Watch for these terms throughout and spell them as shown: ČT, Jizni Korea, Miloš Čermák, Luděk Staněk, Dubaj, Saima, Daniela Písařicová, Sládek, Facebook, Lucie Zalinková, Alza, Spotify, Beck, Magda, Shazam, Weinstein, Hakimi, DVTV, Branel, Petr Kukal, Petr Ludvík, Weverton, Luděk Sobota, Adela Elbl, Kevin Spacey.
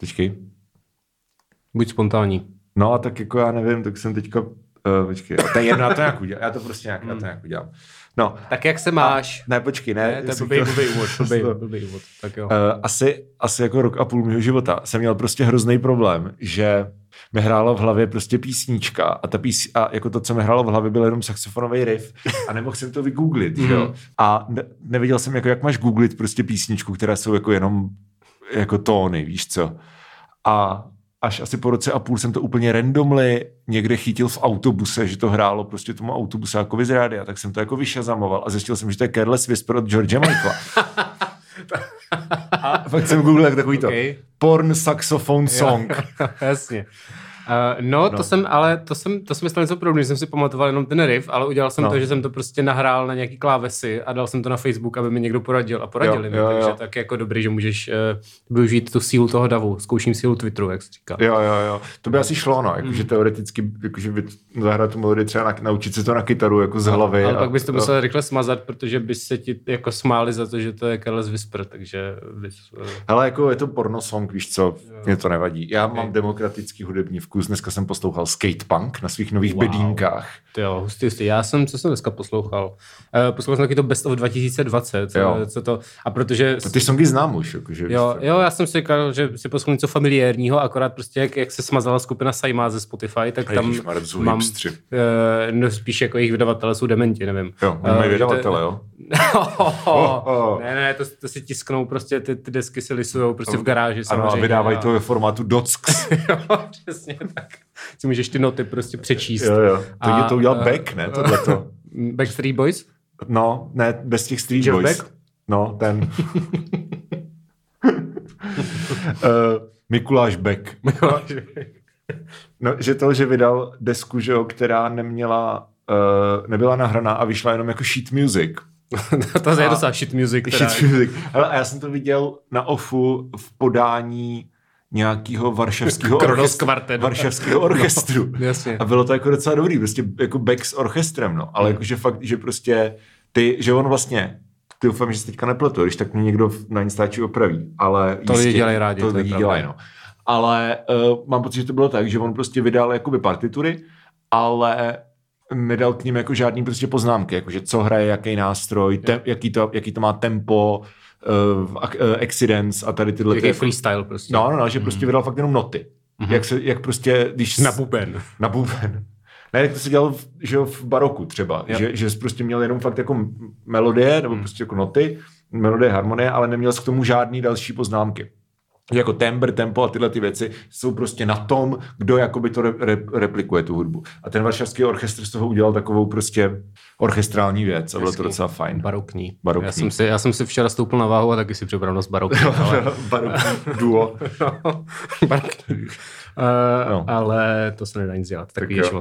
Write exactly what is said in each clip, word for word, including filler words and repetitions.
Počkej. Buď spontánní. No a tak jako já nevím, tak jsem teďka... Uh, počkej, to je jedno, já to nějak udělám. Já to prostě nějak, já to nějak udělám. No. Tak jak se máš? A, ne, počkej, ne. ne to je blbý, blbý úvod, blbý, blbý úvod. Tak jo. Uh, asi, asi jako rok a půl mého života jsem měl prostě hrozný problém, že mi hrála v hlavě prostě písnička a ta pís... a jako to, co mi hrálo v hlavě, byl jenom saxofonový riff a nemohl jsem to vygooglit, mm. jo. A ne- nevěděl jsem, jako, jak máš googlit prostě písničku, která jsou jako jenom jako tóny, víš co. A až asi po roce a půl jsem to úplně randomly někde chytil v autobuse, že to hrálo prostě tomu autobusákovi z rádia, tak jsem to jako vyšazamoval a zjistil jsem, že to je Careless Whisper od George Michaela. A fakt jsem googlil jak takový okay. to. Porn saxophone song. Jasně. Uh, no, no, to jsem, ale to jsem, to jsem myslel něco podobného, že jsem si pamatoval jenom ten riff, ale udělal jsem no. to, že jsem to prostě nahrál na nějaký klávesy a dal jsem to na Facebook, aby mi někdo poradil a poradili jo, mi, jo, takže jo. tak jako dobrý, že můžeš uh, využít tu sílu toho davu, zkouším sílu Twitteru, jak jsi říkal. Jo, jo, jo, to by asi šlo, no, jakože mm. teoreticky, jakože zahrát tu melodii třeba na, naučit se to na kytaru, jako z hlavy. No, ale a, pak bys to musel rychle smazat, protože bys se ti jako smáli za to, že to je Careless Whisper, takže bys... Hele, jako je to porno song, víš co, mě to nevadí. Já okay. mám demokratický hudební vkus. Dneska jsem poslouchal skatepunk na svých nových wow. bedýnkách. Jo, hustý, hustý. Já jsem, co jsem dneska poslouchal? Uh, poslouchal jsem taky to Best of dva tisíce dvacet. Jo. Co to, a protože... To ty songy znám už. Jakože, jo, jo, já jsem si říkal, že si poslouchal něco familiérního, akorát prostě jak, jak se smazala skupina Saima ze Spotify, tak tam Ježišmarabzu, mám... Uh, no spíš jako jejich vydavatele jsou dementi, nevím. Jo, oni mají uh, vydavatele, to... jo? oh, oh. Ne, ne, to, to si tisknou, prostě ty, ty desky si lisujou prostě v garáži samozřejmě. Ano, a vydávají to ve formátu docs. Jo, přesně. Tak si můžeš ty noty prostě přečíst. Jo, jo. To, a, to udělal Beck, ne? Tohleto. Backstreet Boys? No, ne, bez těch Street Jeff Boys. Beck? No, ten. uh, Mikuláš Beck. No, že to, že vydal desku, že jo, která neměla, uh, nebyla nahraná a vyšla jenom jako sheet music. To je docela sheet music. Teda. Sheet music. Hele, a já jsem to viděl na ofu v podání nějakého varšavského orchestru. Varšavského orchestru. No, a bylo to jako docela dobrý, prostě jako Beck s orchestrem, no. Ale mm. jakože fakt, že prostě ty, že on vlastně, ty doufám, že se teďka nepletu, když tak mě někdo na Instači opraví, ale to jistě, dělají rádi, to lidi dělají, no. Ale uh, mám pocit, že to bylo tak, že on prostě vydal jakoby partitury, ale nedal k ním jako žádný prostě poznámky, jakože co hraje, jaký nástroj, te- jaký, to, jaký to má tempo, Uh, uh, accidents a tady tyhle... Jaký ty... freestyle prostě. No, no, no, že mm. prostě vydal fakt jenom noty. Mm-hmm. Jak, se, jak prostě, když... Na buben. Na buben. Ne, jak to se dělal v, že v baroku třeba. Yep. Že, že jsi prostě měl jenom fakt jako melodie, nebo mm. prostě jako noty, melodie, harmonie, ale neměl jsi k tomu žádný další poznámky. Jako tembr, tempo a tyhle ty věci jsou prostě na tom, kdo jakoby to re- replikuje tu hudbu. A ten varšavský orchestr z toho udělal takovou prostě orchestrální věc a bylo to docela fajn. Barokní. Barokní. Já jsem si, já jsem si včera stoupil na váhu a taky si připravil s barokní. Ale... barokní duo. No, barokní. Uh, no. Ale to se nedá nic dělat. Tak tak uh,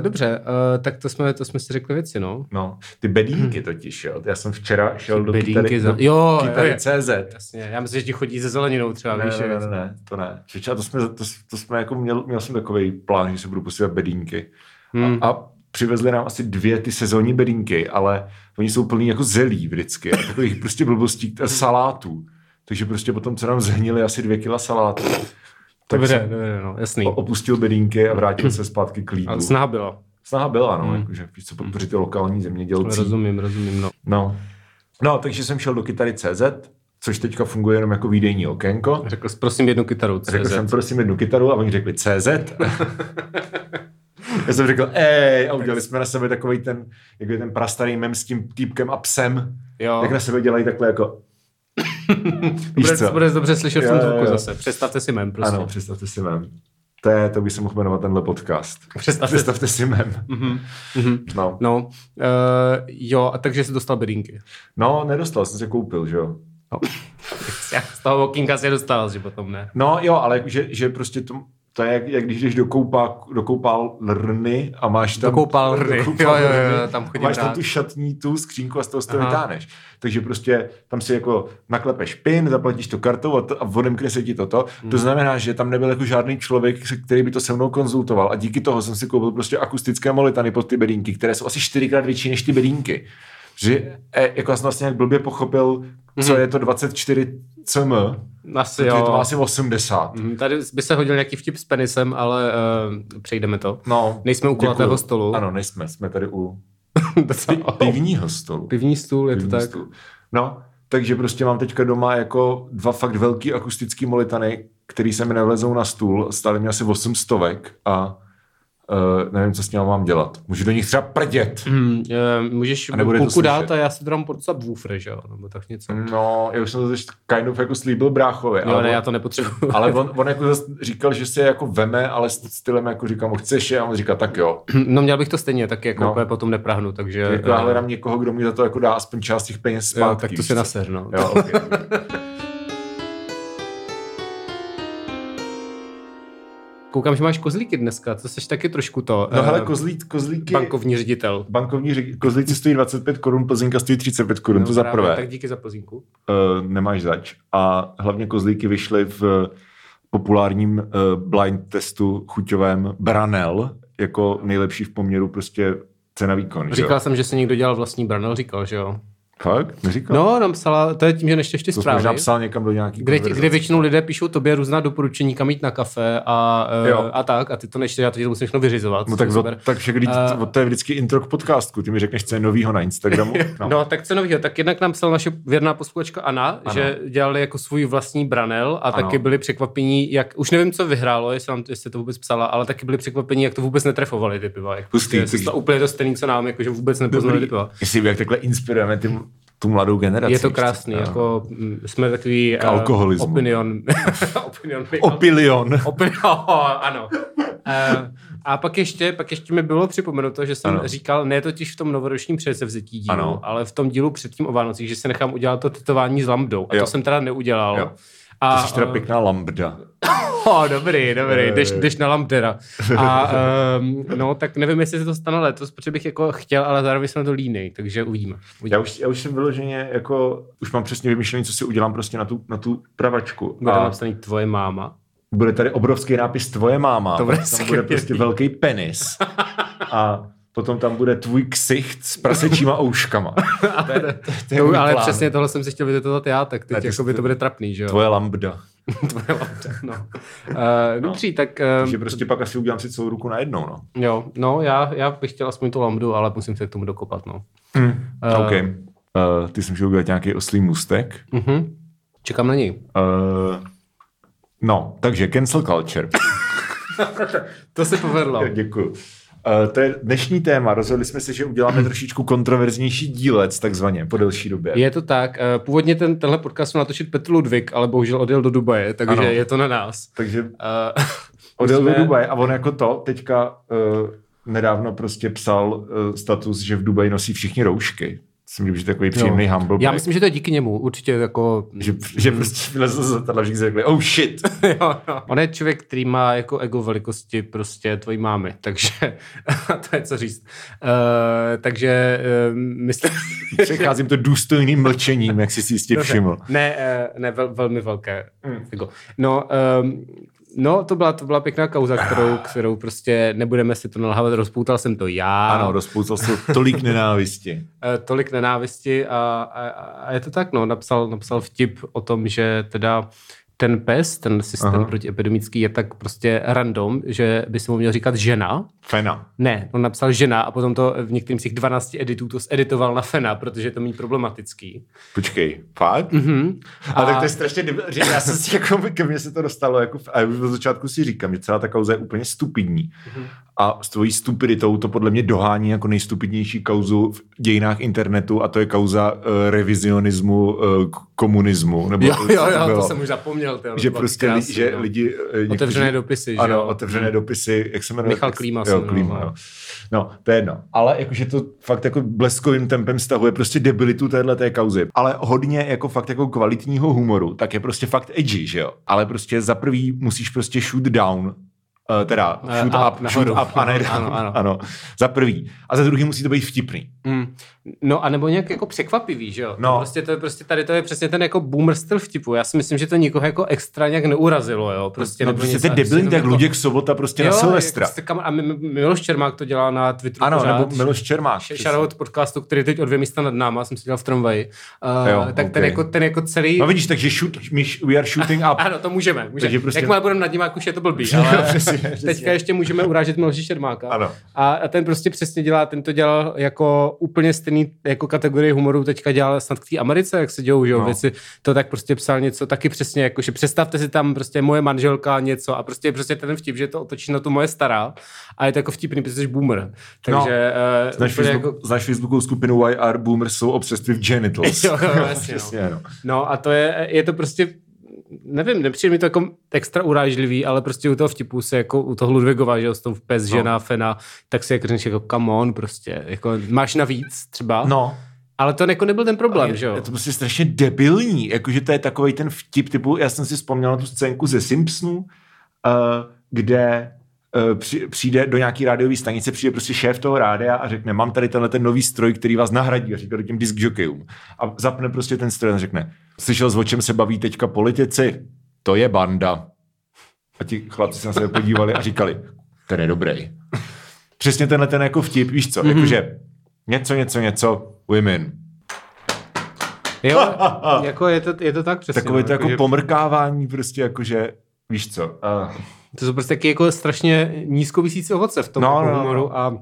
dobře, uh, tak to jsme, to jsme si řekli věci, no. No, ty bedínky totiž, jo. Já jsem včera šel ty do kytary, za... jo, kytary tečka cé zet. Jasně, já myslím, že ti chodí ze zeleninou třeba. Ne, víš, ne, ne, ne, to ne. Včera to jsme, to, to jsme jako měl, měl jsem takovej plán, že se budu posílat bedínky. Hmm. A, a přivezli nám asi dvě ty sezónní bedínky, ale oni jsou plný jako zelí vždycky a takových prostě blbostí a salátů. Takže prostě potom, co nám zhnili asi dvě kila salátů, tak dobře, jsem dobře, no, jasný. opustil bedínky a vrátil se zpátky k lídu. A snaha byla. Snaha byla, no, mm. jakože co podpořit lokální zemědělci. Rozumím, rozumím, no. no. No, takže jsem šel do kytary tečka cé zet, což teďka funguje jenom jako výdejní okénko. Řekl jsem, prosím jednu kytaru, cé zet. Řekl jsem, prosím jednu kytaru a oni řekli cé zet. Já jsem řekl, ej, a udělali jsme na sebe takovej ten, jako je ten prastarý mem s tím týpkem a psem, jo. Jak na sebe dělají takhle jako... Dobře, bude dobře slyšet v tom zvuku zase. Představte si mem, prostě. Ano, představte si mem. To, je, to bych se mohl jmenovat tenhle podcast. Představte, představte si mem. Mm-hmm. Mm-hmm. No. no. Uh, jo, a takže jsi dostal bedínky. No, nedostal, jsem se koupil, že jo. No. Z toho okýnka jsi je dostal, že potom ne. No jo, ale že, že prostě to... To je, jak, jak když jdeš do, koupa, do koupálny a máš tam... Do koupálny, do koupálny jo, jo, jo, tam chodím Máš rád. Tam tu šatní, tu skřínku a z toho si to vytáhneš. Takže prostě tam si jako naklepeš pin, zaplatíš to kartou a, to, a odemkne se ti toto. Hmm. To znamená, že tam nebyl jako žádný člověk, který by to se mnou konzultoval a díky toho jsem si koupil prostě akustické molitany pod ty bedínky, které jsou asi čtyřikrát větší než ty bedínky. Že, jako já jsem vlastně nějak blbě pochopil, co hmm. je to dvacet čtyři centimetrů. Asi jo. To má asi osmdesát. Mm, tady by se hodil nějaký vtip s penisem, ale uh, přejdeme to. No, nejsme u kulatého stolu. Ano, nejsme. Jsme tady u pivního stolu. Pivní stůl, je pivní to tak. Stůl. No, takže prostě mám teďka doma jako dva fakt velký akustický molitany, který se mi nevlezou na stůl. Stále mi asi osm stovek a Uh, nevím, co s ním mám dělat. Můžu do nich třeba prdět. Mm, uh, můžeš kuku dát a já si dám pod subwoofer, že jo? Nebo tak něco. No, já už jsem to zase kind of jako slíbil bráchovi. Jo, ale ne, on, já to nepotřebuji. Ale on, on jako říkal, že se jako veme, ale s stylem jako říkám, ho chceš je? A on říká, tak jo. No měl bych to stejně, tak jako no. Potom neprahnu, takže... Jako já hledám někoho, kdo mi za to jako dá aspoň část těch peněz zpátky. Jo, tak to si naser, no. Jo, okay. Koukám, že máš kozlíky dneska, to seš taky trošku to. No hele, kozlí, kozlíky... Bankovní ředitel. Bankovní ředitel. Kozlíci stojí dvacet pět korun, plzinka stojí třicet pět korun, no, to za prvé. Tak díky za plzinku. Uh, nemáš zač. A hlavně kozlíky vyšly v populárním uh, blind testu chuťovém Branel, jako nejlepší v poměru prostě cena výkon. Říkal že? jsem, že se někdo dělal vlastní Branel, říkal, že jo. Tak? Neříkal? No, nám psala, to je tím, že nečteš ty zprávy. To jsi napsal někam do nějaký kde, kde většinou lidé píšou tobě různá doporučení, kam jít na kafe a, a tak. A ty to nečteš, já to musím všechno vyřizovat. No tak, od, tak však, a... to je vždycky intro k podcastku. Ty mi řekneš, co je novýho na Instagramu. No, no tak co novýho. Tak jednak nám psala naše věrná posluchačka Anna, ano. Že dělali jako svůj vlastní Branel a ano. Taky byli překvapení, jak, už nevím, co vyhrálo, jestli, nám, jestli to vůbec psala, ale taky byli překvapení, jak to vůbec netrefovali ty piva. Jak Pustý, prostě, ty... to úplně to stejný, co nám, jakože vůbec nepoznali ty piva. Jestli by jak takhle inspirujeme ty... tu mladou generaci. Je to krásný, ještě, jako no. Jsme takový uh, alkoholismu. Opinion. opinion. Opilion. Opinion, ano. Uh, a pak ještě, pak ještě mi bylo připomenuto, že jsem ano. říkal, ne totiž v tom novoročním předsevzetí dílu, ano. ale v tom dílu předtím o Vánocích, že si nechám udělat to tetování s lambdou. A jo. To jsem teda neudělal. Jo. A, to jsi teda pěkná lambda. Oh, dobrý, dobrý, jdeš, jdeš na lambdera. A um, no, tak nevím, jestli se to stane letos, protože bych jako chtěl, ale zároveň jsem na to línej, takže uvidíme. uvidíme. Já, už, já už jsem vyloženě, jako, už mám přesně vymyšlený, co si udělám prostě na tu, na tu pravačku. Bude tam napsaný tvoje máma. Bude tady obrovský nápis tvoje máma. To bude tam bude prostě velký penis. A... potom tam bude tvůj ksicht s prasečíma ouškama. To je, to, to je no, ale plán. Přesně tohle jsem si chtěl vytetovat já, tak teď jako by to bude trapný, že jo? Tvoje lambda. Tvoje lambda, no. Uh, no. Dobří, tak... Uh, Takže prostě pak asi udělám si celou ruku najednou, no. Jo, no, já, já bych chtěl aspoň tu lambdu, ale musím se k tomu dokopat, no. Mm, uh, OK. Uh, ty jsi můžel udělat nějaký oslý mustek. Uh-huh. Čekám na něj. Uh, no, takže cancel culture. To se povedlo. Děkuju. Uh, to je dnešní téma. Rozhodli jsme se, že uděláme trošičku kontroverznější dílec, takzvaně, po delší době. Je to tak. Uh, původně ten, tenhle podcast měl natočit Petr Ludvík, ale bohužel odjel do Dubaje, takže ano. Je to na nás. Takže uh, odjel jsme... do Dubaje a on jako to teďka uh, nedávno prostě psal uh, status, že v Dubaji nosí všichni roušky. Myslím, že takový příjemný no. humble. Já break. Myslím, že to je díky němu, určitě jako... Že, že prostě vylezl za tadlavžík řekli, oh shit. Jo, no. On je člověk, který má jako ego velikosti prostě tvojí mámy, takže to je co říct. Uh, takže uh, myslím... Přecházím to důstojným mlčením, jak jsi si jistě všiml. Ne, ne, vel, velmi velké mm. ego. No... Um, No, to byla, to byla pěkná kauza, kterou, kterou prostě nebudeme si to nalhávat. Rozpoutal jsem to já. Ano, rozpoutal jsem tolik nenávisti. Tolik nenávisti a, a, a je to tak, no, napsal, napsal vtip o tom, že teda ten pes, ten systém aha. protiepidemický je tak prostě random, že by se mu měl říkat žena. Fena. Ne, on napsal žena a potom to v některým z těch dvanácti editů to zeditoval na fena, protože je to méně problematický. Počkej, fakt? Mm-hmm. A, a tak to je strašně divný. Já jsem si jako, ke mně se to dostalo, jako, a já už od začátku si říkám, že celá ta kauza je úplně stupidní. Mm-hmm. A s tvojí stupiditou to podle mě dohání jako nejstupidnější kauzu v dějinách internetu a to je kauza uh, revizionismu uh, komunismu. Nebo jo, jo, jo, to, to jsem už zapomněl. Tělo, že prostě krásný, lidi, že no. lidi někteří, otevřené dopisy, ano, že jo? Otevřené dopisy, jak se jmenuje? Michal Klíma. Jo, Klíma, jo. No, to je jedno. Ale jakože to fakt jako bleskovým tempem stahuje prostě debilitu téhleté kauzy. Ale hodně jako fakt jako kvalitního humoru, tak je prostě fakt edgy, že jo? Ale prostě za prvý musíš prostě shoot down Uh, teda shoot uh, up, up, shoot up a nejde. Ano, ano. ano. Za prvý. A za druhý musí to být vtipný. Mm. No a nebo nějak jako překvapivý, že jo? No. Prostě to je, prostě tady to je přesně ten jako boomer styl vtipu. Já si myslím, že to nikoho jako extra nějak neurazilo, jo? Prostě no, no prostě to je debilní, tak Luděk Sobota prostě jo, na Silvestra. Kam, a Miloš Čermák to dělá na Twitteru. Ano, pořád, nebo Miloš Čermák. Šarot podcastu, který teď o dvě místa nad náma, jsem si dělal v tramvaji. Uh, jo, tak okay. ten, jako, ten jako celý... No vidíš, takže shoot, we are shooting up. Ano, to můžeme. Jakmile budeme nad nimi, už je to blbý. Teďka ještě můžeme urážet Miloše Čermáka. Ano. A ten prostě přesně dělá, ten to dělal jako úplně stejný jako kategorii humoru, teďka dělal snad k té Americe, jak se dějou, že jo, no. věci, to tak prostě psal něco taky přesně, jako, že představte si tam prostě moje manželka něco a prostě prostě ten vtip, že to otočí na tu moje stará a je to jako vtipný, protože jsi boomer. Takže, no. uh, Znaš, Facebook, jako... Znaš Facebookovou skupinu Y R Boomers jsou obsessed with genitals. Jo, no, jasně, no. No. no a to je, je to prostě nevím, nepřijde mi to jako extra urážlivý, ale prostě u toho vtipu se jako u toho Ludvigova, že jo, s tou pes, no. žena, fena, tak si jako říkáš jako come on, prostě, jako máš navíc třeba. No. Ale to jako nebyl ten problém, je, že jo? Je to prostě strašně debilní, jakože to je takovej ten vtip typu, já jsem si vzpomněl na tu scénku ze Simpsonů, uh, kde uh, při, přijde do nějaký rádiové stanice, přijde prostě šéf toho rádia a řekne, mám tady tenhle ten nový stroj, který vás nahradí, a říká do těm disk jockeyům. A zapne prostě ten stroj a řekne, slyšel, s o čem se baví teďka politici? To je banda. A ti chlapci se na sebe podívali a říkali, ten je dobrý. Přesně tenhle ten jako vtip, víš co, mm-hmm. jakože něco, něco, něco, women. Jo, jako je to, je to tak přesně. Takové to jako, jako pomrkávání prostě, jakože, víš co. Uh. To jsou prostě taky jako strašně nízkovisící ovoce v tom no, jako no, humoru no. a...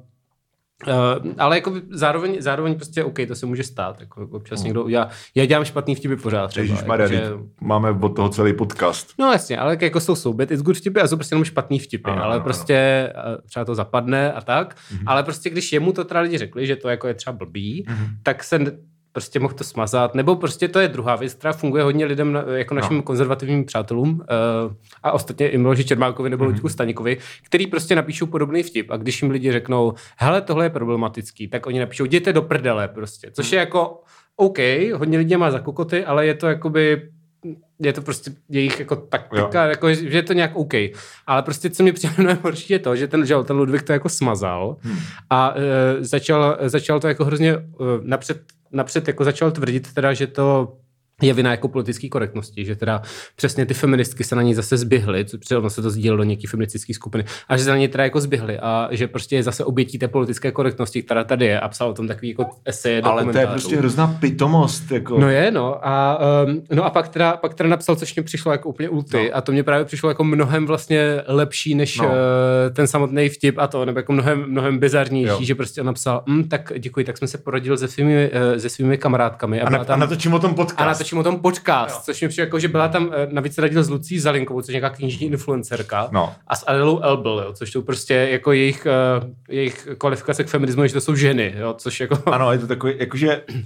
Uh, ale jako zároveň, zároveň prostě OK, to se může stát, jako občas hmm. někdo udělá, já dělám špatný vtipy pořád třeba. Ježíš, jako, Maria, že... máme od toho celý podcast. No jasně, ale jako jsou soubět, it's good vtipy a jsou prostě jenom špatný vtipy, ano, ale ano, prostě ano. třeba to zapadne a tak, mhm. ale prostě když jemu to teda lidi řekli, že to jako je třeba blbý, mhm. tak se... prostě mohl to smazat, nebo prostě to je druhá věc, která funguje hodně lidem, na, jako našim no. konzervativním přátelům uh, a ostatně i Miloši Čermákovi nebo mm-hmm. Luďku Staňkovi, který prostě napíšou podobný vtip a když jim lidi řeknou, hele, tohle je problematický, tak oni napíšou, jděte do prdele prostě, což mm. je jako OK, hodně lidí má za kokoty, ale je to jakoby... je to prostě jejich jako taktika, jako, že je to nějak OK. Ale prostě, co mi přijde mnohem horší, je to, že ten, že ten Ludvík to jako smazal hmm. a e, začal, začal to jako hrozně e, napřed, napřed jako začal tvrdit teda, že to je vina jako politické korektnosti, že teda přesně ty feministky se na ní zase zběhly, protože ono se to sdílelo do nějaký feministické skupiny, a že se na ní teda jako zběhly a že prostě je zase obětí té politické korektnosti, která tady je a psal o tom takový jako eseje do komentářů. Ale to je prostě hrozná pitomost. Jako. No je, no. A, um, no a pak, teda, pak teda napsal, což mě přišlo jako úplně ulty no. a to mě právě přišlo jako mnohem vlastně lepší než no. uh, ten samotný vtip a to, nebo jako mnohem, mnohem bizarnější, jo. že prostě on napsal, mm, tak děkuji, tak jsme se poradil se svými, uh, se svými kamarádkami. A, a, na, tam, a natočím o tom podcast. o tom podcast, jo. což mi přijde jako, že byla tam, navíc se radil s Lucí Zalinkovou, což je nějaká knižní influencerka, no. a s Adelou Elbl, jo, což to prostě jako jejich, jejich kvalifikace k feminismu, že to jsou ženy, jo, což jako... Ano, je to takový, jakože uh,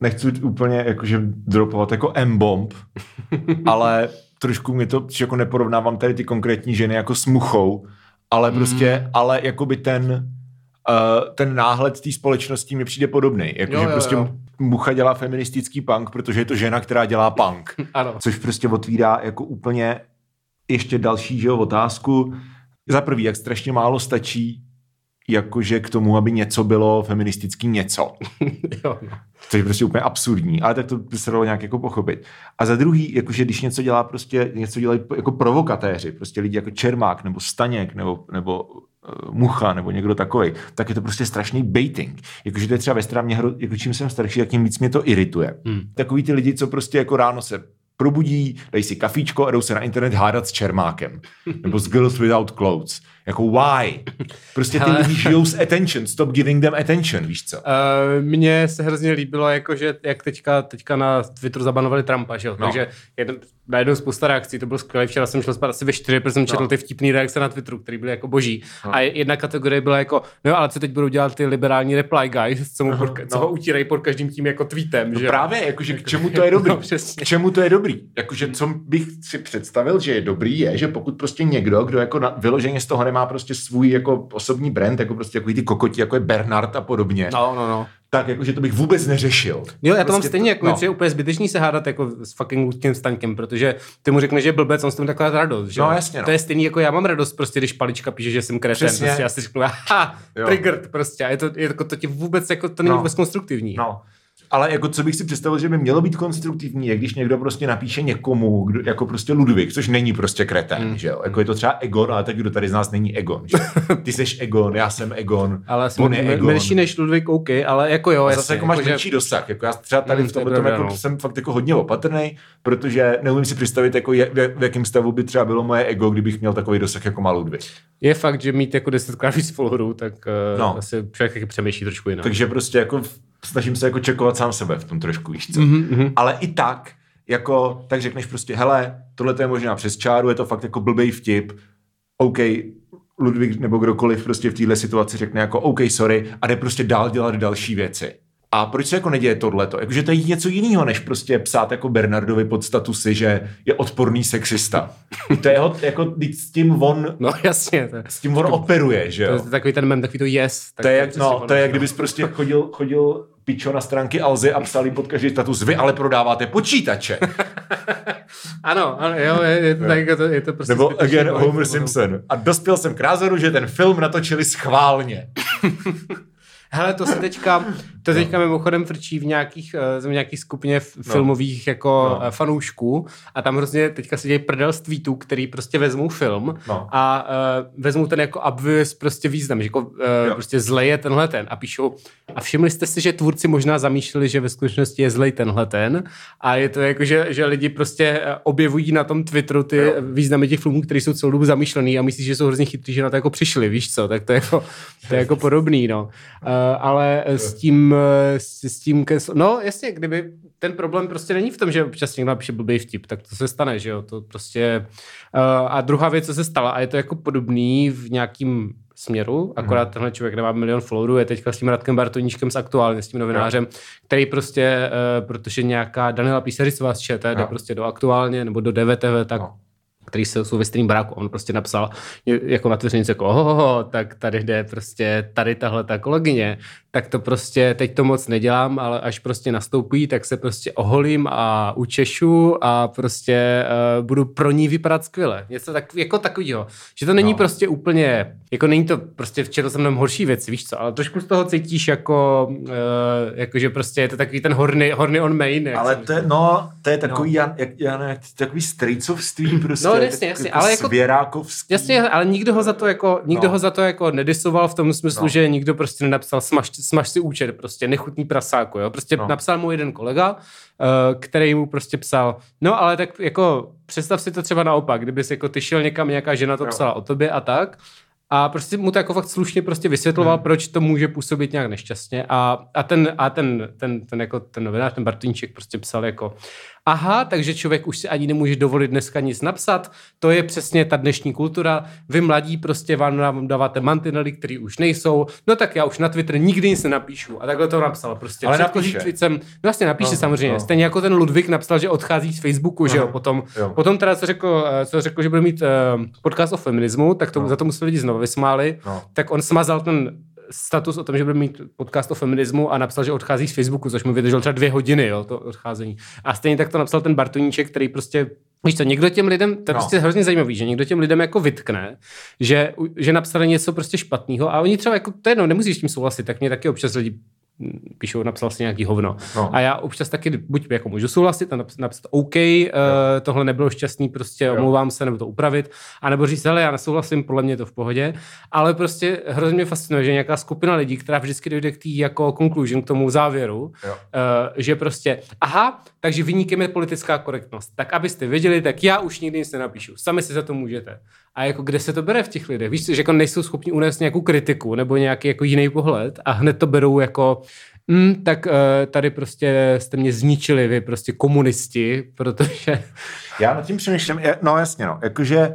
nechci úplně jakože dropovat jako M-bomb, ale trošku mě to, jako neporovnávám tady ty konkrétní ženy jako s muchou, ale prostě, mm. ale jakoby ten uh, ten náhled té společnosti mi přijde podobný, jakože prostě... Jo. Mucha dělá feministický punk, protože je to žena, která dělá punk. Ano. Což prostě otvírá jako úplně ještě další, že jo, otázku. Za prvý, jak strašně málo stačí jakože k tomu, aby něco bylo feministický něco. Jo. Což je prostě úplně absurdní, ale tak to by se dalo nějak jako pochopit. A za druhý, jakože když něco dělá prostě, něco dělají jako provokatéři, prostě lidi jako Čermák, nebo Staněk, nebo, nebo Mucha nebo někdo takovej, tak je to prostě strašný baiting. Jakože to je třeba ve strámě, jako čím jsem starší, tak tím víc mě to irituje. Hmm. Takový ty lidi, co prostě jako ráno se probudí, dají si kafíčko a jdou se na internet hádat s Čermákem. Nebo s Girls Without Clothes. Jako why? Prostě ty lidi žijou s attention. Stop giving them attention, víš co? Uh, mně se hrozně líbilo, jakože jak teďka, teďka na Twitteru zabanovali Trumpa, že jo? No. Takže jeden, najednou spousta reakcí, to bylo skvělé. Včera jsem šel spát asi ve čtyři, protože jsem četl no. ty vtipný reakce na Twitteru, které byly jako boží. No. A jedna kategorie byla jako, no ale co teď budou dělat ty liberální reply guys, co, mu uh-huh. por, co no. ho utírají pod každým tím jako tweetem, že? No právě, jakože k čemu to je dobrý? No, k čemu to je dobrý? Jakože co bych si představil, že je dobrý, je, že pokud prostě někdo, kdo jako na, vyloženě z toho nemá prostě svůj jako osobní brand, jako prostě jako ty kokoti, jako je Bernard a podobně. No, no, no. tak jakože to bych vůbec neřešil. Jo, já to prostě mám stejně, jako, no. Je úplně zbytečný se hádat jako s fucking Luděkem Staňkem, protože ty mu řekneš, že je blbec, on s tím taková radost, že? No, jasně, no. To je stejný, jako já mám radost, prostě když Palička píše, že jsem kreten, prostě já si řeknu, ha, triggered prostě, a je to, je to, to ti vůbec, jako to není no. vůbec konstruktivní. No. Ale jako co bych si představil, že by mělo být konstruktivní, je když někdo prostě napíše někomu, kdo, jako prostě Ludvík, což není prostě kretén, mm. že jo. Jako je to třeba Egon, ale teď kdo tady z nás není Egon, že? Ty seš Egon, já jsem Egon, ale on je Egon. Menší než Ludvík, OK, ale jako jo, jasně. Zase jako máš jako menší že... dosah, jako já třeba tady mm, v tomhle tom jako no. jsem fakt jako hodně opatrnej, protože neumím si představit, jako je, v jakém stavu by třeba bylo moje ego, kdybych měl takový dosah, jako má Ludvík. Je fakt, že mít jako desetkrát víc followerů, tak no. asi člověk přemýšlí trošku jinak. Takže prostě jako snažím se jako čekovat sám sebe v tom trošku, víš co. Mm-hmm. Ale i tak, jako, tak řekneš prostě, hele, tohle to je možná přes čáru, je to fakt jako blbej vtip, OK, Ludvík nebo kdokoliv prostě v téhle situaci řekne jako OK, sorry, a jde prostě dál dělat další věci. A proč se jako neděje tohleto? Jakože to je něco jiného, než prostě psát jako Bernardovi pod statusy, že je odporný sexista. To je ho, jako s tím on, no, jasně, to, s tím on to, operuje, že jo? To je takový ten mem, takový to yes. Tak to je, jak, no, to, to je, jak kdybys prostě chodil, chodil pičo na stránky Alzy a psal pod každý status, vy ale prodáváte počítače. Ano, ale jo, je, je, to, tak, je, to, je to prostě... Nebo again Homer Simpson. A dospěl jsem k názoru, že ten film natočili schválně. Hele, to se teďka, to teďka mimochodem frčí v nějakých, v nějakých skupině filmových no. jako no. fanoušků a tam hrozně teďka se děje prdel z tweetů, který prostě vezmou film no. a uh, vezmou ten jako obvious prostě význam, že jako, uh, prostě zlej je tenhle ten a píšou a všimli jste si, že tvůrci možná zamýšleli, že ve skutečnosti je zlej tenhle ten a je to jako, že, že lidi prostě objevují na tom Twitteru ty jo. významy těch filmů, které jsou celou dobu zamýšlený a myslíš, že jsou hrozně chytrý, že na to jako přišli, víš co, tak to je jako, to je jako podobný, no. Uh, ale s tím, s, s tím, no jasně, kdyby ten problém prostě není v tom, že občas někdo napíše blbý vtip, tak to se stane, že jo, to prostě, uh, a druhá věc, co se stala, a je to jako podobný v nějakým směru, akorát hmm. tenhle člověk nemá milion followerů, je teďka s tím Radkem Bartoníčkem z Aktuálně, s tím novinářem, no. který prostě, uh, protože nějaká Daniela Písařicová z ČT jde no. prostě do Aktuálně, nebo do D V T V, tak no. který jsou ve stejném bráku. On prostě napsal jako na Twitteru něco jako ohoho, tak tady jde prostě tady tahle ta kolegyně. Tak to prostě teď to moc nedělám, ale až prostě nastoupí, tak se prostě oholím a učešu a prostě uh, budu pro ní vypadat skvěle. Něco tak, jako takovýho. Že to není no. prostě úplně, jako není to prostě včera se mnou horší věci, víš co, ale trošku z toho cítíš jako, uh, jako že prostě je to takový ten horny, horny on main. Ale to je, no, to je takový, no. jak, jak, jak, takový strejcovství prostě. No, jasně, jasně, jako ale jako svěrákovský. Jasně, ale nikdo ho za to jako nikdo no. ho za to jako nedisoval v tom smyslu, no. že nikdo prostě nenapsal smaž, smaž si účet, prostě nechutný prasáku, jo. Prostě no. napsal mu jeden kolega, který mu prostě psal, no ale tak jako představ si to třeba naopak, kdybys jako ty šel někam, nějaká žena to no. psala o tobě a tak. A prostě mu to jako fakt slušně prostě vysvětloval, hmm. proč to může působit nějak nešťastně. A, a, ten, a ten, ten, ten, jako ten novinář, ten Bartoníček prostě psal jako aha, takže člověk už si ani nemůže dovolit dneska nic napsat, to je přesně ta dnešní kultura, vy mladí prostě vám dáváte mantinely, který už nejsou, no tak já už na Twitter nikdy nic nenapíšu. A takhle to napsal prostě. Ale napíše. Tvicem, no vlastně napíše no, samozřejmě. No. Stejně jako ten Ludvík napsal, že odchází z Facebooku, no. že jo, potom, jo. potom teda co řekl, co řekl, že bude mít uh, podcast o feminismu, tak to, no. za to museli lidi znovu vysmáli, no. tak on smazal ten status o tom, že bude mít podcast o feminismu a napsal, že odchází z Facebooku, což mu vydržel třeba dvě hodiny, jo, to odcházení. A stejně tak to napsal ten Bartoníček, který prostě, víš co, někdo těm lidem, to je no. prostě hrozně zajímavý, že někdo těm lidem jako vytkne, že, že napsali něco prostě špatného a oni třeba jako, to jedno, nemusíš s tím souhlasit, tak mě taky občas lidi píšou, napsal si nějaký hovno. No. A já občas taky buď jako můžu souhlasit a napsat OK, uh, tohle nebylo šťastný, prostě omlouvám se, nebo to upravit. A nebo říct, hele, já nesouhlasím, podle mě je to v pohodě. Ale prostě hrozně mě fascinuje, že nějaká skupina lidí, která vždycky dojde k tý jako conclusion, k tomu závěru, uh, že prostě, aha, takže vyníkem je politická korektnost. Tak abyste věděli, tak já už nikdy nic nenapíšu. Sami si za to můžete. A jako kde se to bere v těch lidech? Víš, že jako nejsou schopni unést nějakou kritiku nebo nějaký jako jiný pohled a hned to berou jako mm, tak tady prostě jste mě zničili vy prostě komunisti, protože... Já nad tím přemýšlím, no jasně, no, jakože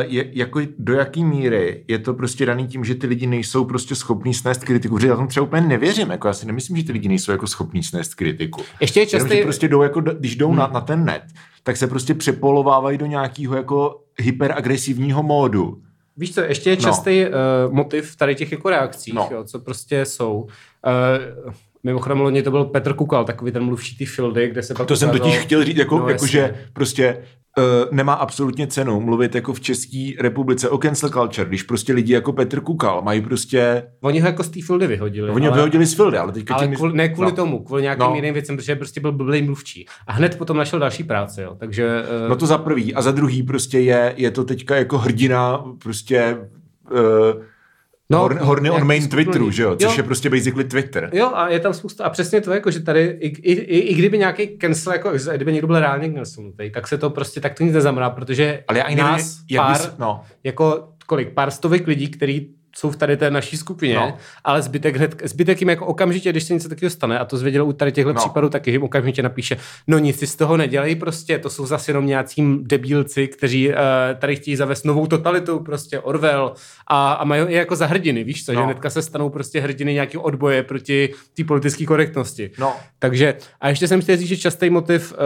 je, jako do jaký míry je to prostě daný tím, že ty lidi nejsou prostě schopní snést kritiku, protože já tomu třeba úplně nevěřím, jako já si nemyslím, že ty lidi nejsou jako schopní snést kritiku. Ještě je častý... Jenom, prostě jdou jako, když jdou hmm. na, na ten net, tak se prostě přepolovávají do nějakého jako hyperagresivního módu, Víš co, ještě je častý no. uh, motiv tady těch jako reakcí, no. jo, co prostě jsou. Uh, mimochodem loni to byl Petr Kukal, takový ten mluvčí ty fildy, kde se pak to ukázal, jsem totiž chtěl říct, jako, no, jako že prostě uh, nemá absolutně cenu mluvit jako v České republice o cancel culture, když prostě lidi jako Petr Kukal mají prostě... Oni ho jako z té fildy vyhodili. No, oni ho vyhodili z fildy, ale teďka... Ale tím... kvůli, ne kvůli no. tomu, kvůli nějakým no. jiným věcem, protože prostě byl blblej mluvčí. A hned potom našel další práci, jo, takže... Uh... No to za prvý. A za druhý prostě je, je to teďka jako hrdina prostě... Uh, No, Horn, horny on main skupný. Twitteru, že jo? Což jo. je prostě basically Twitter. Jo, a je tam spousta. A přesně to, jako, že tady, i, i, i, i kdyby nějaký cancel, jako, i kdyby někdo byl reálně cancelnutý, tak se to prostě, tak to nic neznamená, protože ale já i nevím, nás jak pár, bys, no. jako kolik, pár stovek lidí, který jsou v tady té naší skupině, no. ale zbytek, hned, zbytek jim jako okamžitě, když se něco takového stane, a to zvědělo u tady těchto no. případů, taky jim okamžitě napíše, no nic si z toho nedělej prostě, to jsou zase jenom nějací debílci, kteří uh, tady chtějí zavést novou totalitu, prostě Orwell, a, a mají je jako za hrdiny, víš co, no. že hnedka se stanou prostě hrdiny nějakého odboje proti té politické korektnosti. No. Takže, a ještě jsem chtěl říct, že častý motiv uh,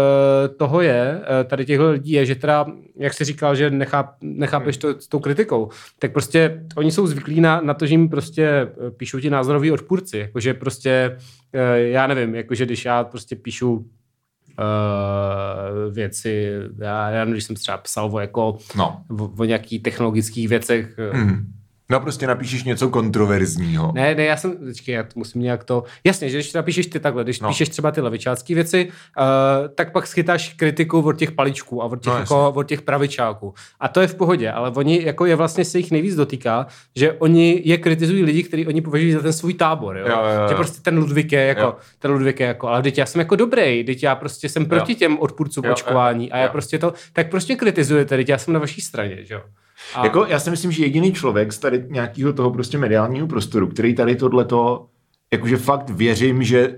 toho je, uh, tady těchto lidí je, že teda, jak jsi říkal, že nechá, nechápeš to s tou kritikou, tak prostě oni jsou zvyklí Na, na to, že jim prostě píšou ti názoroví odpůrci, jakože prostě já nevím, jakože když já prostě píšu uh, věci, já, já nevím, když jsem třeba psal o jako no. o, o nějakých technologických věcech. Mm. No prostě napíšeš něco kontroverzního. Ne, ne, já jsem, počkej, já musím nějak to, jasně, že když napíšeš ty takhle, když no. píšeš třeba ty levičácké věci, uh, tak pak schytáš kritiku od těch paličků a od těch, no, jako, od těch pravičáků. A to je v pohodě, ale oni, jako je vlastně se jich nejvíc dotýká, že oni je kritizují lidi, kteří oni považují za ten svůj tábor, jo? Jo, jo, jo. Že prostě ten Ludvík je jako, jo. ten Ludvík je jako, ale vždyť já jsem jako dobrý, vždyť já prostě jsem proti jo. těm odpůrcům jo, očkování jo, a já jo. prostě to, tak prostě kritizujete, vždyť já jsem na vaší straně, že jo. A... Jako, já si myslím, že jediný člověk z tady nějakého toho prostě mediálního prostoru, který tady tohleto, jakože fakt věřím, že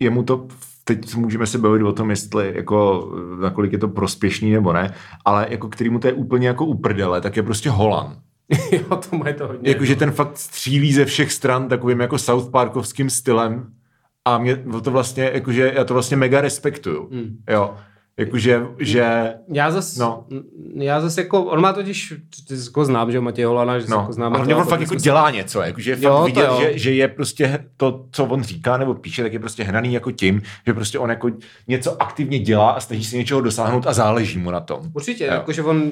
jemu to, teď můžeme se bavit o tom, jestli jako, nakolik je to prospěšný nebo ne, ale jako kterýmu to je úplně jako uprdele, tak je prostě Holan. Jo, tomu je to hodně. Jakože ten fakt střílí ze všech stran takovým jako South Parkovským stylem a mě to vlastně, jakože já to vlastně mega respektuju, mm. jo. Jakože, že... Já zas, no. já zas jako, on má totiž, ty jako znám, že Matěj Holana, že no. jako znám. Ale on fakt jako dělá něco, jakože fakt jo, vidět, že, že je prostě to, co on říká nebo píše, tak je prostě hraný jako tím, že prostě on jako něco aktivně dělá a snaží se něčeho dosáhnout a záleží mu na tom. Určitě, jakože on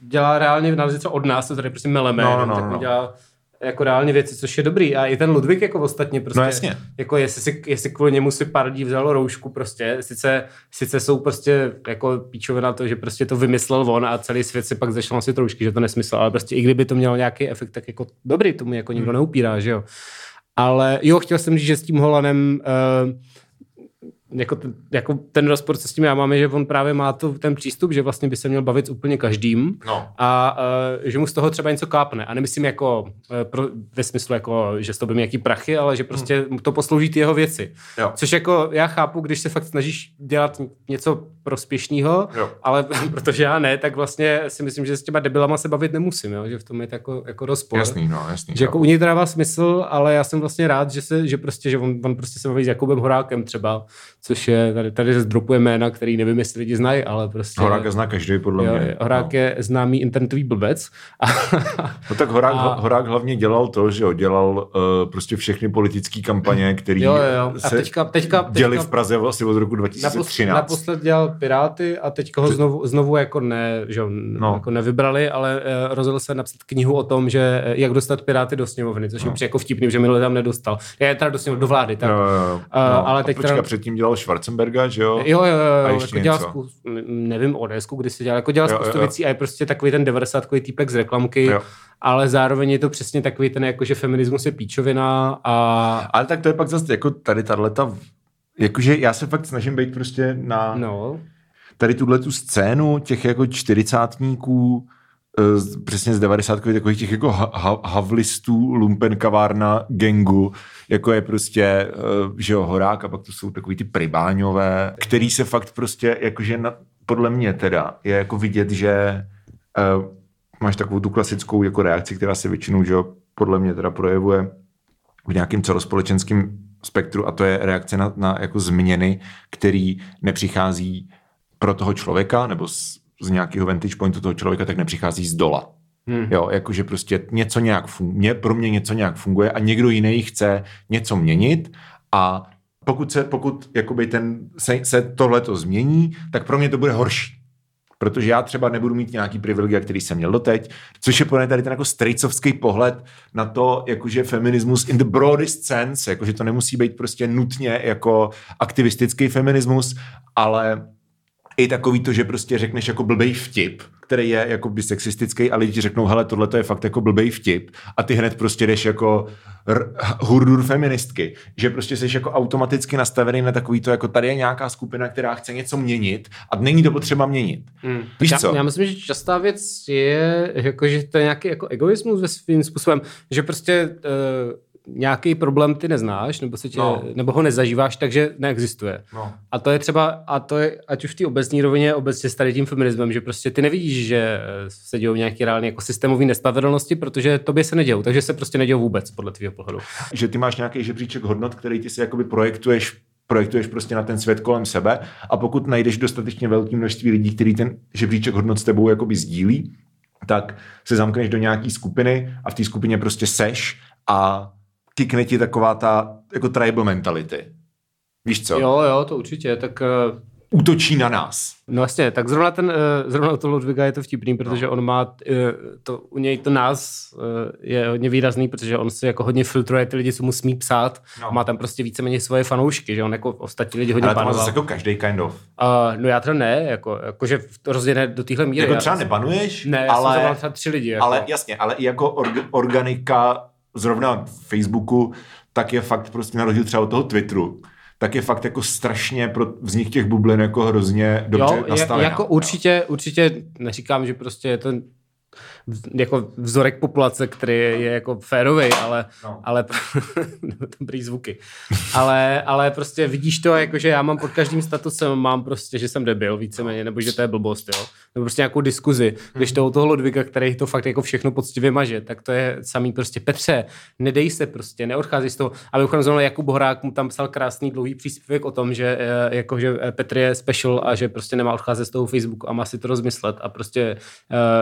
dělá reálně na něco od nás, to tady prostě meleme, no, no, no, tak on no. dělá... jako reálně věci, což je dobrý. A i ten Ludvík jako ostatně prostě, no jasně. jako jestli, si, jestli kvůli němu si pár lidí vzalo roušku prostě, sice, sice jsou prostě jako píčovina to, že prostě to vymyslel on a celý svět si pak začal nosit roušky, že to nesmysl, ale prostě i kdyby to mělo nějaký efekt, tak jako dobrý, tomu jako nikdo hmm. neupírá, že jo. Ale jo, chtěl jsem říct, že s tím Holanem... Uh, Jako ten, jako ten rozpor, co s tím já mám, je, že on právě má to, ten přístup, že vlastně by se měl bavit s úplně každým no. a uh, že mu z toho třeba něco kápne. A nemyslím jako, uh, pro, ve smyslu, jako, že z toho by měl nějaký prachy, ale že prostě hmm. to poslouží ty jeho věci. Jo. Což jako já chápu, když se fakt snažíš dělat něco prospěšného, ale protože já ne, tak vlastně si myslím, že s těma debilama se bavit nemusím, jo? Že v tom je to jako, jako rozpor. Jasný, no, jasný. Že jako u něj to dává smysl, ale já jsem vlastně rád, že, se, že, prostě, že on, on prostě se baví s Jakubem Horákem třeba. Což je, tady, tady zdropuje jména, který nevím, jestli lidi znají, ale prostě... Horák zná každý, podle jo, mě. Horák no. je známý internetový blbec. No tak Horák, a... Horák hlavně dělal to, že jo, dělal uh, prostě všechny politické kampaně, který jo, jo. A se teďka, teďka, teďka, děli v Praze asi od roku dva tisíce třináct. Naposled, naposled dělal Piráty a teďka ho znovu, znovu jako, ne, že jo, no. jako nevybrali, ale uh, rozhodl se napsat knihu o tom, že jak dostat Piráty do sněmovny, což no. je při jako vtipný, že minule tam nedostal. Já je teda do sněmovny, do vlády, tak. No, no. Ale teď počka, teda... předtím dělal Schwarzenberga, že jo? Jo, jo, jo, jako dělal, zkus, nevím, odesku, kdy se dělal, jako dělal spoustu věcí a je prostě takový ten devadesátkový týpek z reklamky, jo. ale zároveň je to přesně takový ten, jakože feminismus je píčovina a... Ale tak to je pak zase, jako tady tato, jakože já se fakt snažím být prostě na no. tady tuhletu scénu těch jako čtyřicátníků, přesně z devadesátkových takových těch jako ha- havlistů, lumpen, kavárna, gangu, jako je prostě, že jo, Horák a pak to jsou takový ty pribáňové, který se fakt prostě, jakože na, podle mě teda, je jako vidět, že uh, máš takovou tu klasickou jako reakci, která se většinou, že jo, podle mě teda projevuje v nějakým celospolečenském spektru a to je reakce na, na jako změny, který nepřichází pro toho člověka, nebo z, z nějakého vantage pointu toho člověka, tak nepřichází z dola. Hmm. Jo, jakože prostě něco nějak funguje, pro mě něco nějak funguje a někdo jiný chce něco měnit a pokud se, pokud jakoby ten, se, se tohleto změní, tak pro mě to bude horší. Protože já třeba nebudu mít nějaký privilegia, který jsem měl doteď, což je podle tady ten jako strejcovský pohled na to, jakože feminismus in the broadest sense, jakože to nemusí být prostě nutně jako aktivistický feminismus, ale i takový to, že prostě řekneš jako blbej vtip, který je jako bisexistický a lidi ti řeknou, hele, tohle to je fakt jako blbej vtip a ty hned prostě jdeš jako r- hurdur feministky, že prostě jsi jako automaticky nastavený na takový to, jako tady je nějaká skupina, která chce něco měnit a není to potřeba měnit. Hmm. Víš já, co? Já myslím, že častá věc je, jako, že to je nějaký jako egoismus ve svým způsobem, že prostě Uh, nějaký problém ty neznáš, nebo, se tě, no. nebo ho nezažíváš, takže neexistuje. No. A to je třeba, a to je, ať už v té obecní rovině, obecně s tady tím feminismem, že prostě ty nevidíš, že se dějou nějaké reálné jako systémové nespravedlnosti, protože tobě se nedějou, takže se prostě nedějou vůbec, podle tvýho pohledu. Že ty máš nějaký žebříček hodnot, který ty si jakoby projektuješ, projektuješ prostě na ten svět kolem sebe a pokud najdeš dostatečně velké množství lidí, který ten žebříček hodnot s tebou jakoby sdílí, tak se zamkneš do nějaký skupiny a v té skupině prostě seš a kikne ti taková ta jako tribal mentality. Víš co? Jo, jo, to určitě, tak Uh... útočí na nás. No jasně, tak zrovna ten, uh, zrovna to Ludvíka je to vtipný, protože no. on má, uh, to, u něj to nás uh, je hodně výrazný, protože on si jako hodně filtruje ty lidi, co mu smí psát, no. má tam prostě víceméně svoje fanoušky, že on jako ostatní lidi hodně panoval. Ale to má jako každý kind of. Uh, no já teda ne, jako, jakože rozdělené do téhle míry. Jako třeba nebanuješ? Ne, ale, jsem zabanul třeba tři lidi. Jako. Ale jasně, ale i jako org- organika zrovna v Facebooku, tak je fakt prostě na rozdíl třeba od toho Twitteru, tak je fakt jako strašně pro vznik těch bublin jako hrozně dobře nastavená. Jako určitě, určitě neříkám, že prostě je ten jako vzorek populace, který je, je jako férovej, ale, no. ale dobrý zvuky. Ale, ale prostě vidíš to, jakože já mám pod každým statusem, mám prostě, že jsem debil víceméně, nebo že to je blbost, jo. Nebo prostě nějakou diskuzi. Když to u toho Ludvíka, který to fakt jako všechno poctivě maže, tak to je samý prostě Petře, nedej se prostě, neodchází z toho. Ale uchom zrovna Jakub Horák mu tam psal krásný dlouhý příspěvek o tom, že jakože Petr je special a že prostě nemá odcházet z toho Facebooku a má si to rozmyslet a prostě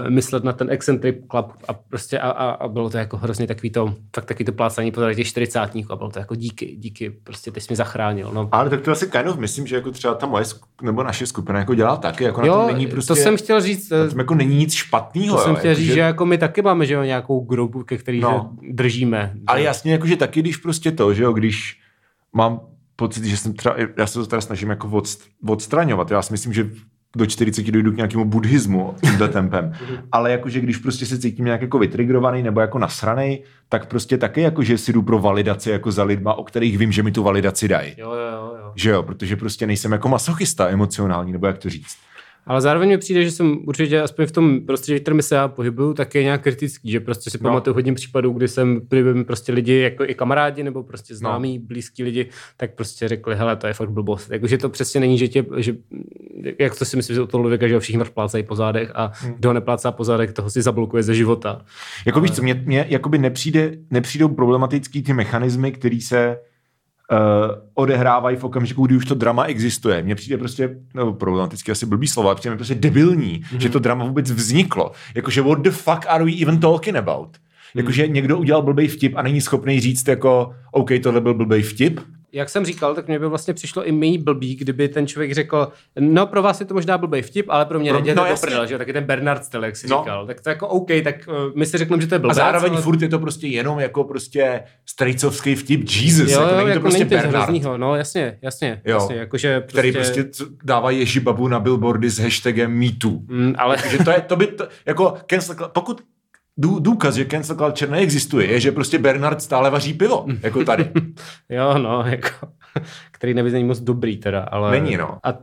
uh, myslet na ten Excentric Club a prostě a, a, a bylo to jako hrozně takový to, fakt takový to plácání podle těch čtyřicátníků a bylo to jako díky, díky, prostě ty jsi mě zachránil. No. Ale tak to asi kind of myslím, že jako třeba ta moje nebo naše skupina jako dělá taky, jako jo, na tom není prostě, to jsem chtěl říct, na tom jako není nic špatného. To jo, jsem chtěl jako říct, že... že jako my taky máme, že jo, nějakou grupu, ke který no, držíme. Ale že? Jasně, jakože taky, když prostě to, že jo, když mám pocit, že jsem třeba, já se to teda snažím jako od, odstraňovat, já si myslím, že do čtyřiceti dojdu k nějakému buddhismu tímto tempem. Ale jakože když prostě se cítím nějak jako vytrigrovaný nebo jako nasranej, tak prostě taky jakože si jdu pro validaci jako za lidma, o kterých vím, že mi tu validaci dají. Jo, jo, jo. Že jo, protože prostě nejsem jako masochista emocionální, nebo jak to říct. Ale zároveň mi přijde, že jsem určitě aspoň v tom prostředí, kterým se já pohybuju, tak je nějak kritický, že prostě si no. pamatuju hodně případů, kdy jsem byli prostě lidi jako i kamarádi nebo prostě známí, no. blízký lidi, tak prostě řekli, hele, to je fakt blbost. Jakože to přesně není, že tě, že, jak to si myslím, že o toho Ludvíka, že ho všichni plácají po zádech a hmm. kdo ho neplácá po zádech, toho si zablokuje ze života. Jako víš co, mě, mě jakoby nepřijde, nepřijdou problematický ty mechanismy, který se Uh, odehrávají v okamžiku, kdy už to drama existuje. Mně přijde prostě, no problematicky asi blbý slovo, ale přijde mi prostě debilní, mm-hmm. že to drama vůbec vzniklo. Jakože what the fuck are we even talking about? Mm-hmm. Jakože někdo udělal blbej vtip a není schopný říct jako OK, tohle byl blbej vtip. Jak jsem říkal, tak mě by vlastně přišlo i méně blbý, kdyby ten člověk řekl, no pro vás je to možná blbej vtip, ale pro mě pro, neděláte no, to prdel, že jo, taky ten Bernard styl, jak si no. říkal. Tak to jako OK, tak uh, my si řekneme, že to je blbec. A zároveň ale furt je to prostě jenom jako prostě strejcovský vtip Jesus, jo, jako jo, není jako to prostě není Bernard. Hroznýho, no jasně, jasně, jo, jasně, jakože prostě který prostě dává Ježibabu na billboardy s hashtagem MeToo. Mm, ale že to je, to by to, jako cancel, pokud důkaz, že cancel culture neexistuje, je, že prostě Bernard stále vaří pivo, jako tady. Jo, no, jako, který nebyl není moc dobrý teda, ale není, no. A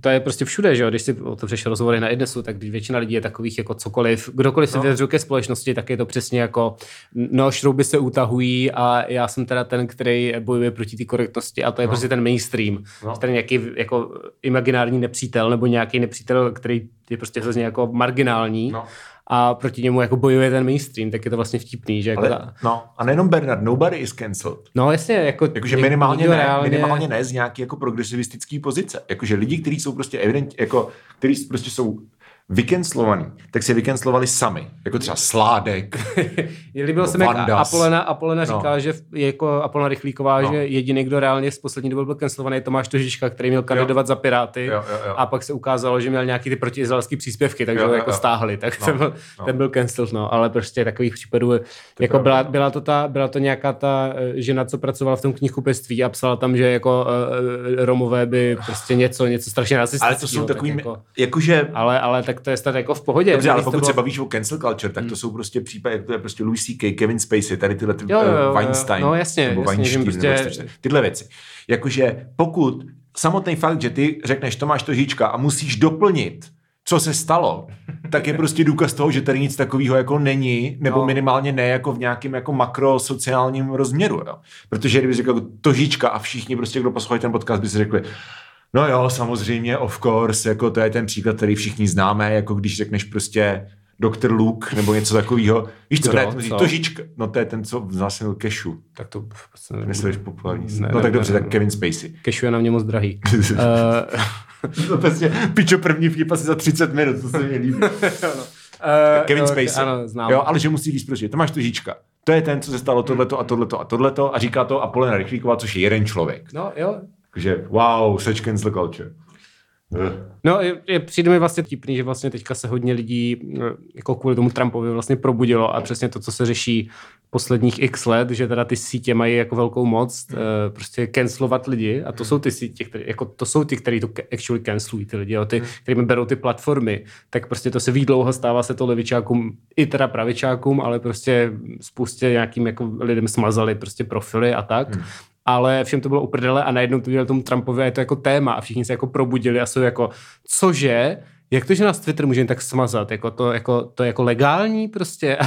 to je prostě všude, že jo, když si otevřeš rozhovory na Idnesu, tak když většina lidí je takových jako cokoliv, kdokoliv se no. vyjadřuje ke společnosti, tak je to přesně jako, no, šrouby se utahují a já jsem teda ten, který bojuje proti té korektnosti a to je no. prostě ten mainstream, no. ten nějaký jako imaginární nepřítel nebo nějaký nepřítel, který je prostě hrozně jako marginální. No. A proti němu jako bojuje ten mainstream, tak je to vlastně vtipný, že? Jako ale, ta... No, a nejenom Bernard, nobody is cancelled. No jasně, jako jakože minimálně ne, reálně... minimálně ne z nějaký jako progresivistický pozice. Jakože lidi, kteří jsou prostě evident, jako kteří prostě jsou vykenslovaný, tak se vykencelovali sami. Jako třeba Sládek. Líbilo se mi, jak Apolena, Apolena no. říkala, že jako Apolena Rychlíková, no. že jediný, kdo reálně z poslední doby byl cancelovaný, je Tomáš Tožička, který měl kandidovat jo. za Piráty jo, jo, jo. a pak se ukázalo, že měl nějaký ty protiizraelský příspěvky, takže ho jako jo. stáhli. Tak no. ten, byl, no. ten byl cancelled, no. Ale prostě takových případů, to jako byla, byla, to ta, byla to nějaká ta žena, co pracovala v tom knihkupectví a psala tam, že jako uh, Romové by prostě něco, něco strašně nacistického. Ale to jsou takový, jako, jakože... Ale, ale tak to je snad jako v pohodě. Dobře, ale pokud bylo... se bavíš o cancel culture, tak to hmm. jsou prostě případy, jak to je prostě Louis C K, Kevin Spacey, tady tyhle ty, jo, jo, Weinstein. No jasně, nebo jasně, Weinstein, prostě... nebo tyhle věci. Jakože pokud samotný fakt, že ty řekneš Tomáš Tožička a musíš doplnit, co se stalo, tak je prostě důkaz toho, že tady nic takového jako není, nebo no. minimálně ne jako v nějakém jako makrosociálním rozměru. Jo? Protože kdyby řekl Tožička a všichni prostě, kdo poslouchají ten podcast, by si řekli, no jo, samozřejmě, of course, jako to je ten příklad, který všichni známe, jako když řekneš prostě doktor Luke nebo něco takového. Víš co, to, to Tožička, no to je ten, co znásil Kešu. Tak to nesleduješ populární. Ne, no tak dobře, tak Kevin Spacey. Kešu je na mě moc drahý. To prostě, pičo, první vtip asi za třicet minut, to se mi líbí. no. Kevin no, Spacey, ano, znám. Jo, ale že musí víc prostě, to máš Tožička. To je ten, co se stalo tohleto a tohleto a tohleto a říká to Apolena Rychlíková, což je jeden člověk. No jo. Takže wow, such cancel culture. No, je, je, přijde mi vlastně tipný, že vlastně teďka se hodně lidí jako kvůli tomu Trumpovi vlastně probudilo a přesně to, co se řeší posledních x let, že teda ty sítě mají jako velkou moc mm. uh, prostě cancelovat lidi a to mm. jsou ty sítě, který, jako to jsou ty, kteří to actually cancelují ty lidi, jo, ty, mm. kterými berou ty platformy, tak prostě to se ví dlouho, stává se to levičákům i teda pravičákům, ale prostě spoustě nějakým jako lidem smazali prostě profily a tak. Mm. Ale všem to bylo uprdele a najednou to dělali tomu Trumpovi a je to jako téma a všichni se jako probudili a jsou jako, cože, jak to, že nás Twitter může tak smazat, jako to, jako, to je jako legální prostě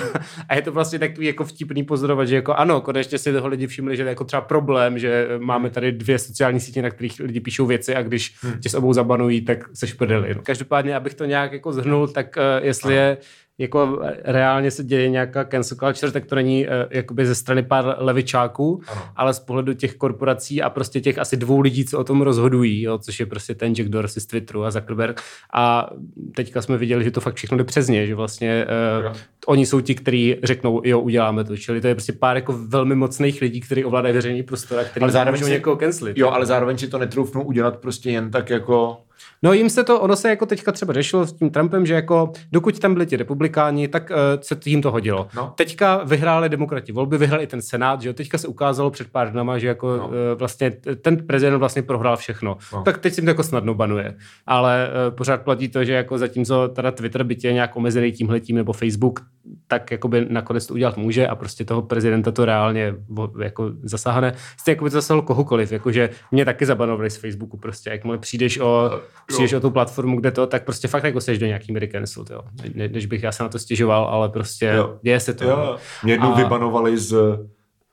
a je to vlastně takový jako vtipný pozorovat, že jako ano, konečně si toho lidi všimli, že to je jako třeba problém, že máme tady dvě sociální sítě, na kterých lidi píšou věci a když hmm. tě s obou zabanují, tak se šprdeli. Každopádně, abych to nějak jako zhrnul, tak uh, jestli je jako reálně se děje nějaká cancel culture, tak to není uh, jakoby ze strany pár levičáků, ano. ale z pohledu těch korporací a prostě těch asi dvou lidí, co o tom rozhodují, jo, což je prostě ten Jack Dorsey z Twitteru a Zuckerberg. A teďka jsme viděli, že to fakt všechno jde přes ně, že vlastně uh, oni jsou ti, kteří řeknou, jo, uděláme to. Čili to je prostě pár jako velmi mocných lidí, kteří ovládají veřejný prostor a kteří můžou si... někoho cancelit. Jo, ale zároveň si to netroufnou udělat prostě jen tak jako... No jim se to, ono se jako teďka třeba řešilo s tím Trumpem, že jako dokud tam byli ti republikáni, tak uh, se jim to hodilo. No. Teďka vyhráli demokrati volby, vyhrál i ten senát, že jo, teďka se ukázalo před pár dnama, že jako no. uh, vlastně ten prezident vlastně prohrál všechno. No. Tak teď si to jako snadno banuje. Ale uh, pořád platí to, že jako zatímco teda Twitter by tě nějak omezený tímhletím nebo Facebook, tak jakoby nakonec to udělat může a prostě toho prezidenta to reálně jako zasáhne. Stejně jako by to zasáhlo kohokoliv, jakože mě taky zabanovali z Facebooku prostě, jakmile přijdeš o... přijdeš o tu platformu, kde to, tak prostě fakt jako seš do nějaký mid-cancel, jo. Ne, než bych já se na to stěžoval, ale prostě jo. děje se to. Jo. Mě jednou a... vybanovali z,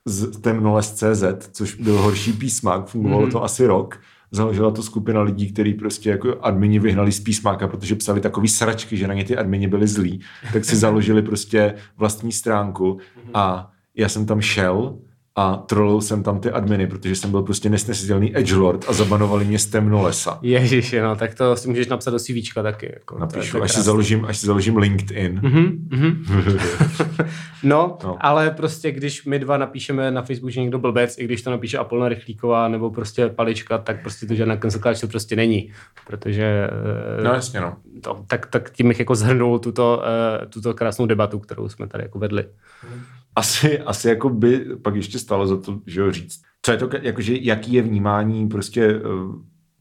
z Temnoles tečka cé zet, což byl horší písmák, fungovalo mm-hmm. to asi rok. Založila to skupina lidí, kteří prostě jako admini vyhnali z písmáka, protože psali takový sračky, že na ně ty admini byli zlí, tak si založili prostě vlastní stránku a já jsem tam šel a trolil jsem tam ty adminy, protože jsem byl prostě nesnesitelný edgelord a zabanovali mě z Temnolesa. Ježiši, no, tak to si můžeš napsat do CVčka taky. Jako, napíšu, to je, to je až, si založím, až si založím LinkedIn. Mm-hmm, mm-hmm. no, no, ale prostě, když my dva napíšeme na Facebooku, že někdo blbec, i když to napíše Apolena Rychlíková nebo prostě Palička, tak prostě to žádná kancelkáč to prostě není. Protože... No jasně, no. To, tak, tak tím bych jako zhrnul tuto, tuto krásnou debatu, kterou jsme tady jako vedli. Asi, asi jako by pak ještě stálo za to, že jo, říct. Co je to, jakože, jaký je vnímání prostě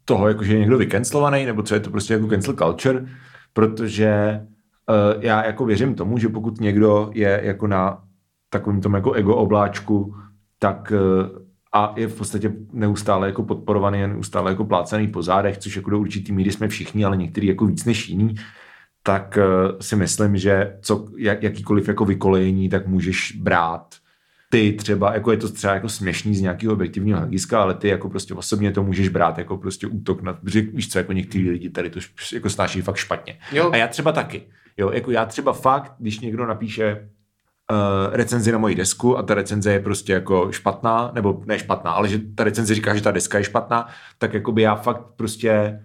toho, jakože je někdo vycancelovaný, nebo co je to prostě jako cancel culture, protože uh, já jako věřím tomu, že pokud někdo je jako na takovým tom jako ego obláčku, tak uh, a je v podstatě neustále jako podporovaný a neustále jako plácaný po zádech, což jako do určitý míry jsme všichni, ale některý jako víc než jiní, tak si myslím, že co, jak, jakýkoliv jako vykolejení, tak můžeš brát ty třeba, jako je to třeba jako směšný z nějakého objektivního hlediska, ale ty jako prostě osobně to můžeš brát jako prostě útok na, víš co, jako některý lidi tady to jako snáší fakt špatně. Jo. A já třeba taky. Jo, jako já třeba fakt, když někdo napíše Uh, recenzi na moji desku a ta recenze je prostě jako špatná, nebo ne špatná, ale že ta recenze říká, že ta deska je špatná, tak jakoby já fakt prostě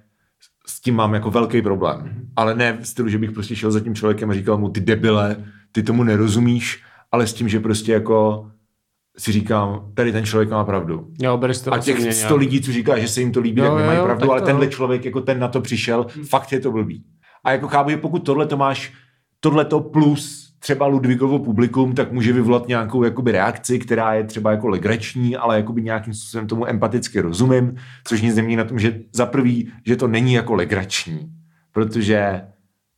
s tím mám jako velký problém. Ale ne v stylu, že bych prostě šel za tím člověkem a říkal mu, ty debile, ty tomu nerozumíš, ale s tím, že prostě jako si říkám, tady ten člověk má pravdu. Jo, to a těch sto lidí, co říká, že se jim to líbí, jo, tak nemají jo, pravdu, tak ale to... tenhle člověk, jako ten na to přišel, hmm. fakt je to blbý. A jako chápu, že pokud tohle to máš, tohle to plus třeba Ludvíkovo publikum, tak může vyvolat nějakou jakoby reakci, která je třeba jako legrační, ale jakoby nějakým způsobem tomu empaticky rozumím, což nic nemění na tom, že za prvý, že to není jako legrační, protože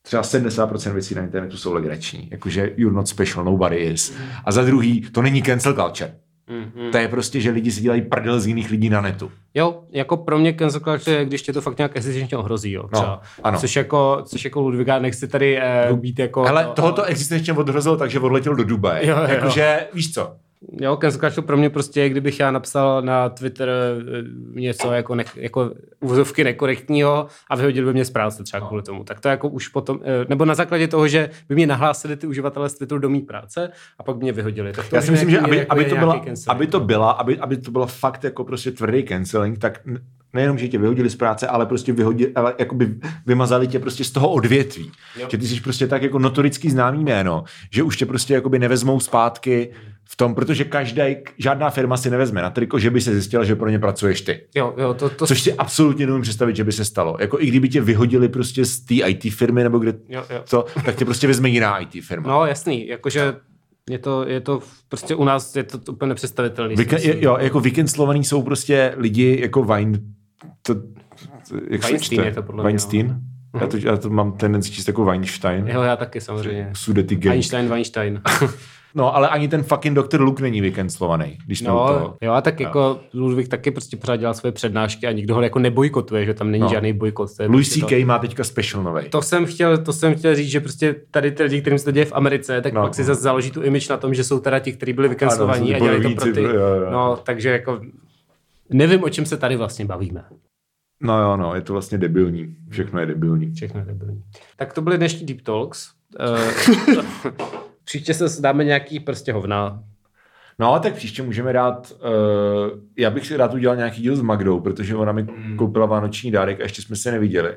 třeba sedmdesát procent věcí na internetu jsou legrační, jakože you're not special, nobody is. A za druhý, to není cancel culture. Mm-hmm. To je prostě, že lidi si dělají prdel z jiných lidí na netu. Jo, jako pro mě cancel culture je, když tě to fakt nějak existenčně ohrozí, jo, třeba. No, což jako, což jako Ludvíka, nechci tady eh, být jako... Hele, no, tohoto no. existenčně odhrozil, takže odletěl do Dubaje. Jakože, víš co? Jo, cancel culture pro mě prostě je, kdybych já napsal na Twitter něco jako, ne, jako uvozovky nekorektního a vyhodil by mě z práce třeba no. kvůli tomu. Tak to jako už potom, nebo na základě toho, že by mě nahlásili ty uživatelé z Twitteru do mý práce a pak by mě vyhodili. Tak to já si myslím, že aby, jako aby, to byla, aby to byla, aby, aby to byla fakt jako prostě tvrdý canceling, tak nejenom, že tě vyhodili z práce, ale prostě vyhodili, ale jakoby vymazali tě prostě z toho odvětví. Jo. Že ty jsi prostě tak jako notorický známý jméno, že už tě prostě jakoby nevezmou zpátky v tom, protože každá, žádná firma si nevezme na triko, že by se zjistila, že pro ně pracuješ ty. Jo, jo, to, to... Což si absolutně nemůžu představit, že by se stalo. Jako i kdyby tě vyhodili prostě z té í té firmy, nebo kde jo, jo. to, tak tě prostě vezme jiná í té firma. No jasný, jakože... Je to, je to prostě u nás je to úplně nepředstavitelný. Vyka- je, jo, jako vykenslovaný jsou prostě lidi jako Wein... To, to, jak Weinstein je to podle mě. Weinstein? Já to, já to mám tendenci číst jako Weinstein. Jo, já taky samozřejmě. Sudety Einstein, Weinstein. No, ale ani ten fucking doktor Luke není vykenslovaný, když jsme no, u toho. Jo, a tak no. jako Ludvík taky prostě pořád dělal svoje přednášky a nikdo ho jako nebojkotuje, že tam není no. žádný bojkot. Louis C K to... má teďka special novej. To jsem chtěl, to jsem chtěl říct, že prostě tady ty lidi, kterým se to děje v Americe, tak no. pak si zase založí tu image na tom, že jsou teda ti, kteří byli vykenslovaní no, a dělají to pro ty. No, takže jako nevím, o čem se tady vlastně bavíme. No jo, no, je to vlastně debilní. Všechno je debilní. Všechno je debilní. Tak to byly dnešní Deep Talks. Příště se dáme nějaký prostě hovna. No, tak příště můžeme dát, uh, já bych si rád udělal nějaký díl s Magdou, protože ona mi mm. koupila vánoční dárek a ještě jsme se neviděli.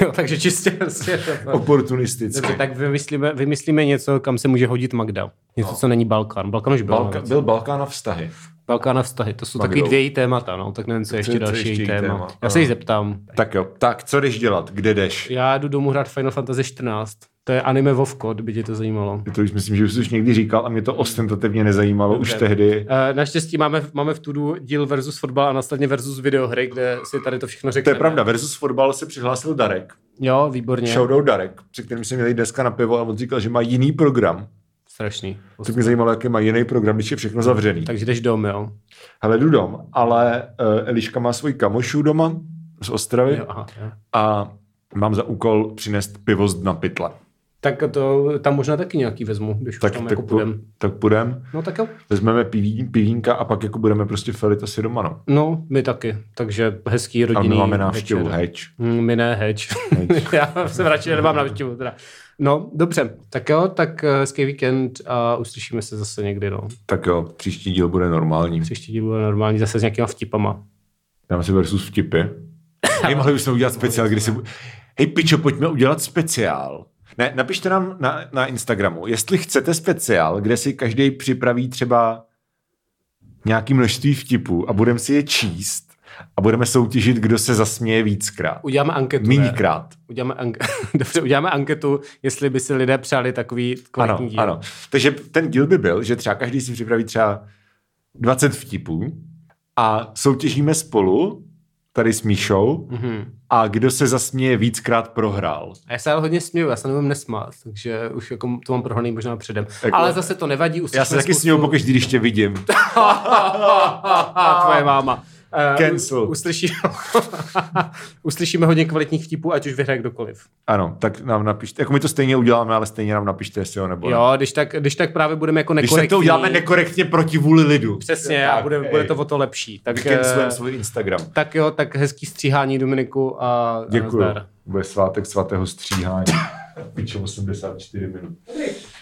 Jo, takže čistě prostě oportunisticky. Dobře, tak vymyslíme, vymyslíme něco, kam se může hodit Magda. Něco, no. co není Balkán. Balkán už byl. Balka, byl Balkán a vztahy. Balkán a vztahy, to jsou Magdou. Taky dvě její témata, no, tak nevím, co je ještě další její téma. téma. Já se jí zeptám. Tak jo, tak co jdeš dělat, kde jdeš? Já jdu domů hrát Final Fantasy čtrnáct. To je anime Vovko, kdyby tě to zajímalo. To už myslím, že jsi už někdy říkal a mě to ostentativně nezajímalo okay. už tehdy. Uh, naštěstí máme, máme v tudu díl versus fotbal a následně versus videohry, kde si tady to všechno řekneme. To je pravda, versus fotbal se přihlásil Darek. Jo, výborně. Shoutout Darek, při kterým jsme měli dneska na pivo a on říkal, že má jiný program. Strašný. To mě zajímalo, jaký má jiný program, když je všechno zavřený. Takže jdeš dom, jo? Hele, jdu dom, ale uh, Eliška má svůj kamošu doma z Ostravy jo, aha, jo. a mám za úkol přinést pivo z dna pytle. Tak to, tam možná taky nějaký vezmu, když tak, už tam tak jako půjdem. Tak půjdem. No tak jo. Vezmeme pivín, pivínka a pak jako budeme prostě felit asi doma, no. No, my taky. Takže hezký rodinný večer. A my máme návštěvu, heč. My ne, heč. heč. Já jsem radši nemám návštěvu, teda. No, dobře. Tak jo, tak hezký víkend a uslyšíme se zase někdy, no. Tak jo, příští díl bude normální. Příští díl bude normální, zase s nějakýma vtipama. Dáme si versus vtipy. Hej, mohli bychom udělat speciál, kdy si... Bu... Hej, pičo, pojďme udělat speciál. Ne, napište nám na, na Instagramu, jestli chcete speciál, kde si každý připraví třeba nějaký množství vtipů a budeme si je číst a budeme soutěžit, kdo se zasměje víckrát. Uděláme anketu. Míňkrát. Uděláme, anke... Dobře, uděláme anketu, jestli by si lidé přáli takový kvalitní díl. Ano, ano. Takže ten díl by byl, že třeba každý si připraví třeba dvacet vtipů a soutěžíme spolu tady s Míšou, mm-hmm. a kdo se zasměje víckrát prohrál. A já se ale hodně směju, já se nemůžu nesmát, takže už jako to mám prohraný možná předem. Jako, ale zase to nevadí. Já se taky spoustu... směju, pokud když tě vidím. Tvoje máma. Cancel. Uh, uslyší... Uslyšíme hodně kvalitních vtipů, ať už vyhraje kdokoliv. Ano, tak nám napište. Jako my to stejně uděláme, ale stejně nám napište, jestli ho nebo ne. Jo, když tak, když tak právě budeme jako nekorektní. Když tak to uděláme nekorektně proti vůli lidu. Přesně, tak, a bude, bude to o to lepší. Tak cancelujeme svůj Instagram. Tak jo, tak hezký stříhání, Dominiku. A děkuju. A bude svátek svatého stříhání. Pičo, osmdesát čtyři minut.